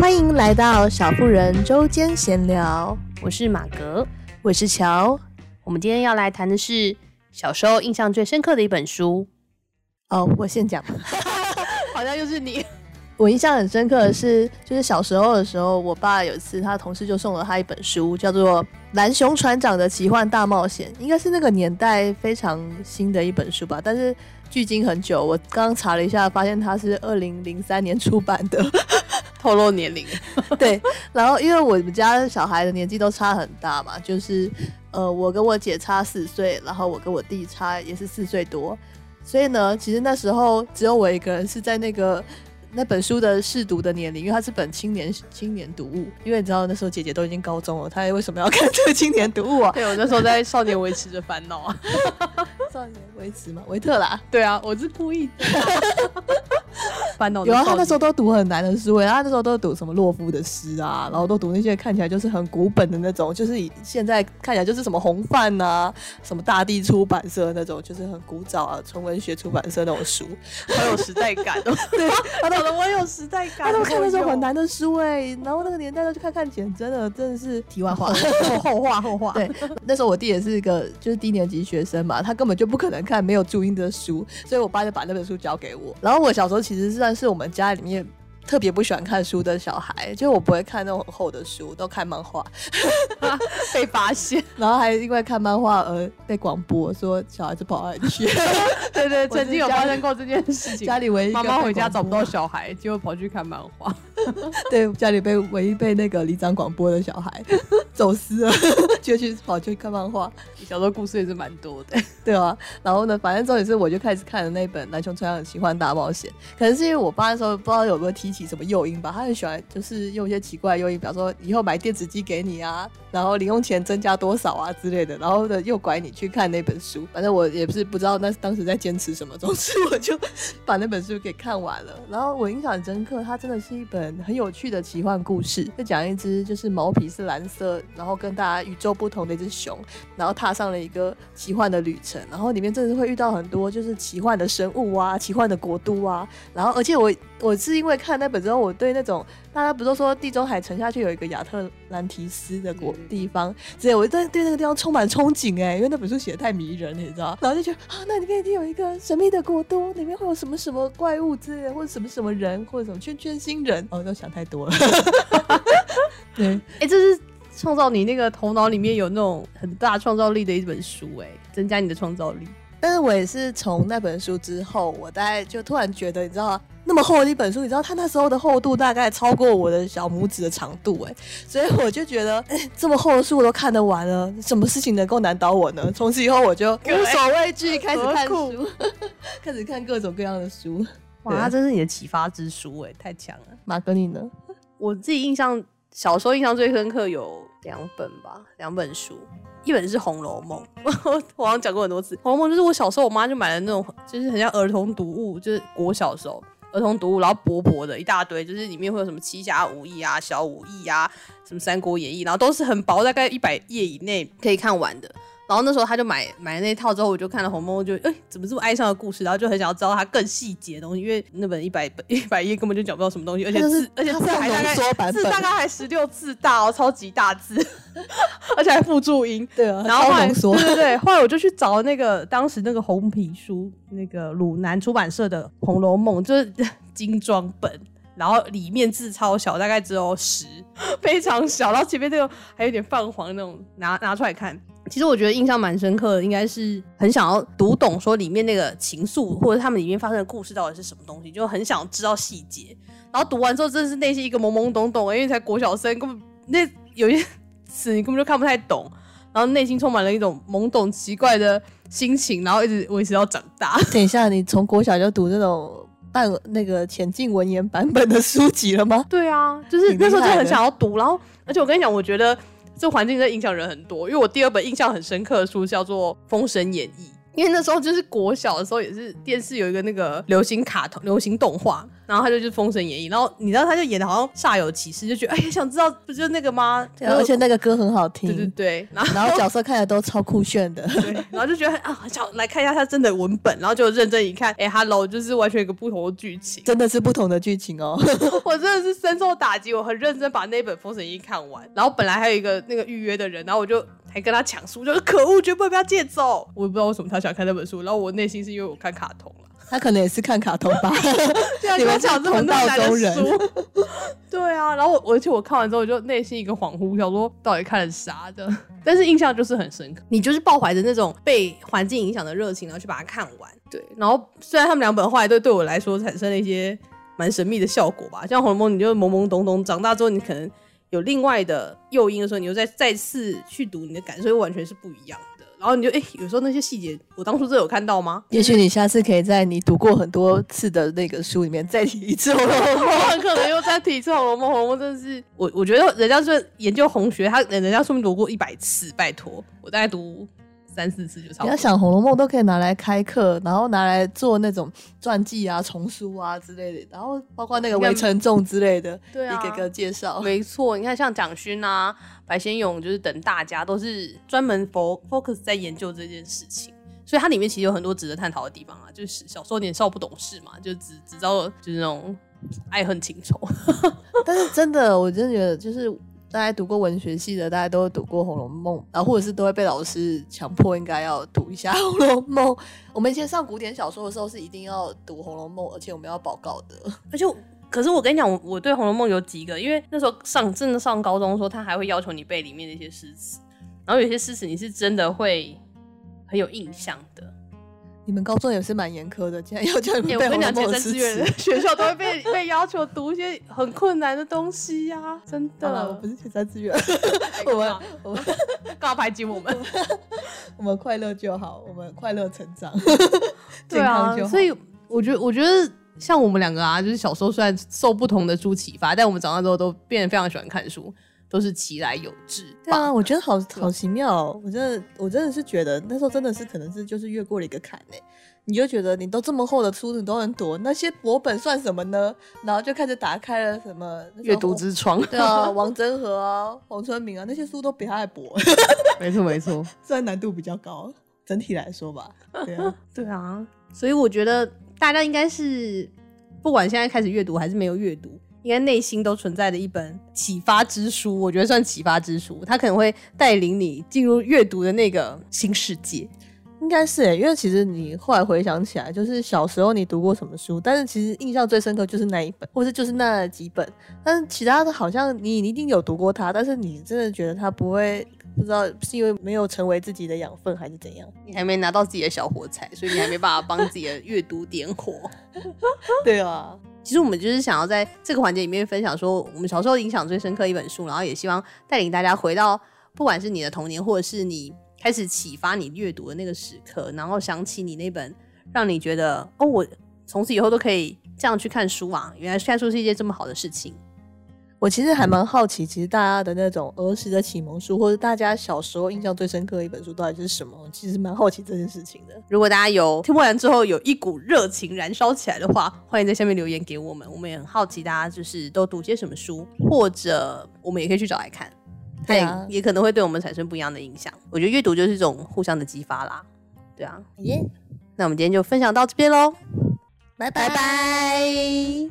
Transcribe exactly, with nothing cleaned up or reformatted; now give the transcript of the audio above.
欢迎来到小妇人周间闲聊，我是马格，我是乔。我们今天要来谈的是小时候印象最深刻的一本书。哦，我先讲好像又是你。我印象很深刻的是，就是小时候的时候，我爸有一次他同事就送了他一本书，叫做《蓝熊船长的奇幻大冒险》，应该是那个年代非常新的一本书吧，但是距今很久。我刚刚查了一下，发现它是二零零三年出版的透露年龄对，然后因为我们家小孩的年纪都差很大嘛，就是呃，我跟我姐差四岁，然后我跟我弟差也是四岁多，所以呢其实那时候只有我一个人是在那个那本书的适读的年龄，因为它是本青年青年读物。因为你知道那时候姐姐都已经高中了，她为什么要看这个青年读物啊？对，我那时候在少年维持着烦恼啊。少年维持吗？维特啦。对啊，我是故意的。烦恼的。有啊，他那时候都读很难的书诶，他那时候都读什么洛夫的诗啊，然后都读那些看起来就是很古本的那种，就是以现在看起来就是什么红范啊，什么大地出版社那种，就是很古早啊，纯文学出版社那种书，很有时代感哦。对，他都。我有时代感，他都看那种很难的书哎，然后那个年代都去看看简，真的真的是题外话，后话后话。对，那时候我弟也是一个就是低年级学生嘛，他根本就不可能看没有注音的书，所以我爸就把那本书交给我。然后我小时候其实算是我们家里面特别不喜欢看书的小孩，就我不会看那种很厚的书，都看漫画被发现，然后还因为看漫画而被广播说小孩子跑到哪里去对对，曾经有发生过这件事情，家里唯一妈妈回家找不到小孩，结果跑去看漫画对，家里被唯一被那个里长广播的小孩走私了就去跑去看漫画。小时候故事也是蛮多的对啊，然后呢反正重点是我就开始看了那本《蓝熊船长的奇幻大冒险》，可能是因为我爸那时候不知道有没有提起什么诱因吧，他很喜欢就是用一些奇怪的诱因，比方说以后买电子机给你啊，然后零用钱增加多少啊之类的，然后呢诱拐你去看那本书。反正我也不是不知道那当时在坚持什么，总之我就把那本书给看完了。然后我印象很深刻，它真的是一本很有趣的奇幻故事，就讲一只就是毛皮是蓝色，然后跟大家与众不同的一只熊，然后踏上了一个奇幻的旅程，然后里面真的会遇到很多就是奇幻的生物啊，奇幻的国度啊。然后而且我我是因为看那本之后，我对那种大家不是说地中海沉下去有一个亚特兰提斯的国地方，所以我对那个地方充满憧憬哎、欸，因为那本书写得太迷人了，你知道？然后就觉得啊，那里面一定有一个神秘的国度，里面会有什么什么怪物之类的，或者什么什么人，或者什么圈圈星人，哦，都想太多了。对，哎、欸，这是创造你那个头脑里面有那种很大创造力的一本书哎、欸，增加你的创造力。但是我也是从那本书之后，我大概就突然觉得，你知道那么厚的一本书，你知道它那时候的厚度大概超过我的小拇指的长度哎、欸，所以我就觉得、欸、这么厚的书我都看得完了，什么事情能够难倒我呢？从此以后我就无所畏惧，开始看书开始看各种各样的书。哇，这是你的启发之书哎、欸，太强了。马哥你呢？我自己印象小时候印象最深刻有两本吧，两本书，一本是《红楼梦》我好像讲过很多次，《红楼梦》就是我小时候我妈就买了那种就是很像儿童读物，就是国小时候儿童读物，然后薄薄的一大堆，就是里面会有什么七侠五义啊、小五义啊、什么三国演义，然后都是很薄，大概一百页以内可以看完的。然后那时候他就买买那套之后，我就看了《红楼梦》，就哎、欸、怎么这么哀伤的故事，然后就很想要知道它更细节的东西，因为那本一百一百页根本就讲不到什么东西，而且字而且字还大概字大概还十六字大哦，超级大字，而且还附注音。对啊，然后后来对对对，后来我就去找那个当时那个红皮书，那个鲁南出版社的《红楼梦》，就是精装本。然后里面字超小，大概只有十，非常小。然后前面那个还有点泛黄那种，拿拿出来看。其实我觉得印象蛮深刻的，应该是很想要读懂说里面那个情愫或者他们里面发生的故事到底是什么东西，就很想知道细节。然后读完之后，真的是内心一个懵懵懂懂，因为才国小生，根本那有些词你根本就看不太懂。然后内心充满了一种懵懂奇怪的心情，然后一直维持到长大。等一下，你从国小就读这种半那个前进文言版本的书籍了吗？对啊，就是那时候就很想要读，然后而且我跟你讲，我觉得这环境在影响人很多，因为我第二本印象很深刻的书叫做《封神演义》，因为那时候就是国小的时候，也是电视有一个那个流行卡通、流行动画，然后他就就是《封神演义》，然后你知道他就演的好像煞有其事，就觉得哎、欸，想知道不就是那个吗？对，而且那个歌很好听，对对对，然后, 然后角色看起来都超酷炫的，对，然后就觉得啊，想来看一下他真的文本，然后就认真一看，哎、欸、，Hello， 就是完全一个不同的剧情，真的是不同的剧情哦，我真的是深受打击，我很认真把那本《封神演义》看完，然后本来还有一个那个预约的人，然后我就。还跟他抢书，就是可恶，绝不会被他借走。我也不知道为什么他想看那本书，然后我内心是因为我看卡通了。他可能也是看卡通吧，你们讲这么难的书，对啊。然后我，而且我看完之后，我就内心一个恍惚，想说到底看了啥的。但是印象就是很深刻，你就是抱怀着那种被环境影响的热情，然后去把它看完。对，然后虽然他们两本后来对对我来说产生了一些蛮神秘的效果吧，像《红楼梦》，你就懵懵懂懂，长大之后你可能。有另外的诱因的时候，你又再再次去读，你的感受完全是不一样的。然后你就哎、欸，有时候那些细节，我当初真的有看到吗？也许你下次可以在你读过很多次的那个书里面再提一次《红楼梦》，我可能又再提一次《红楼梦》。《红楼梦》真的是我，我觉得人家是研究红学，他人家说明读过一百次，拜托，我大概读。三四次就差不多。你要想《红楼梦》都可以拿来开课，然后拿来做那种传记啊、丛书啊之类的，然后包括那个《围城纵》之类的，对啊，一个个介绍。没错，你看像蒋勋啊、白先勇，就是等大家都是专门 focus 在研究这件事情，所以它里面其实有很多值得探讨的地方啊。就是小时候年少不懂事嘛，就只只知道就是那种爱恨情仇。但是真的，我真的觉得就是。大家读过文学系的，大家都读过《红楼梦》，然后或者是都会被老师强迫应该要读一下《红楼梦》。我们以前上古典小说的时候是一定要读《红楼梦》，而且我们要报告的。而且，可是我跟你讲，我我对《红楼梦》有几个，因为那时候上真的上高中的时候，他还会要求你背里面的一些诗词，然后有些诗词你是真的会很有印象的。你们高中也是蛮严苛的，竟然要叫你们背《红楼梦》的诗词，学校都会 被, 被要求读一些很困难的东西呀、啊，真的。好啦，我不是前三志愿，我们我们干嘛排挤我们？我们快乐就好，我们快乐成长，健康就好。对啊，所以我觉得，我觉得像我们两个啊，就是小时候虽然受不同的书启发，但我们长大之后都变得非常喜欢看书。都是其来有志。对啊，我觉得好好奇妙哦！我真的，我真的是觉得那时候真的是可能是就是越过了一个坎欸，你就觉得你都这么厚的书你都能读，那些薄本算什么呢？然后就开始打开了什么阅读之窗。对啊，王真和啊、黄春明啊那些书都比他还薄。没错没错，虽然难度比较高，整体来说吧。对啊，对啊，所以我觉得大家应该是不管现在开始阅读还是没有阅读。应该内心都存在的一本启发之书，我觉得算启发之书，它可能会带领你进入阅读的那个新世界，应该是耶、欸、因为其实你后来回想起来，就是小时候你读过什么书，但是其实印象最深刻就是那一本，或是就是那几本，但是其他的好像你一定有读过它，但是你真的觉得它不会，不知道是因为没有成为自己的养分还是怎样，你还没拿到自己的小火柴，所以你还没办法帮自己的阅读点火。对啊，其实我们就是想要在这个环节里面分享说我们小时候影响最深刻一本书，然后也希望带领大家回到不管是你的童年，或者是你开始启发你阅读的那个时刻，然后想起你那本让你觉得哦，我从此以后都可以这样去看书啊，原来看书是一件这么好的事情。我其实还蛮好奇，其实大家的那种儿时的启蒙书，或者大家小时候印象最深刻的一本书到底是什么，我其实蛮好奇这件事情的。如果大家有听完之后有一股热情燃烧起来的话，欢迎在下面留言给我们，我们也很好奇大家就是都读些什么书，或者我们也可以去找来看，它 也,、啊、也可能会对我们产生不一样的影响。我觉得阅读就是一种互相的激发啦，对啊、yeah. 那我们今天就分享到这边咯，拜拜拜。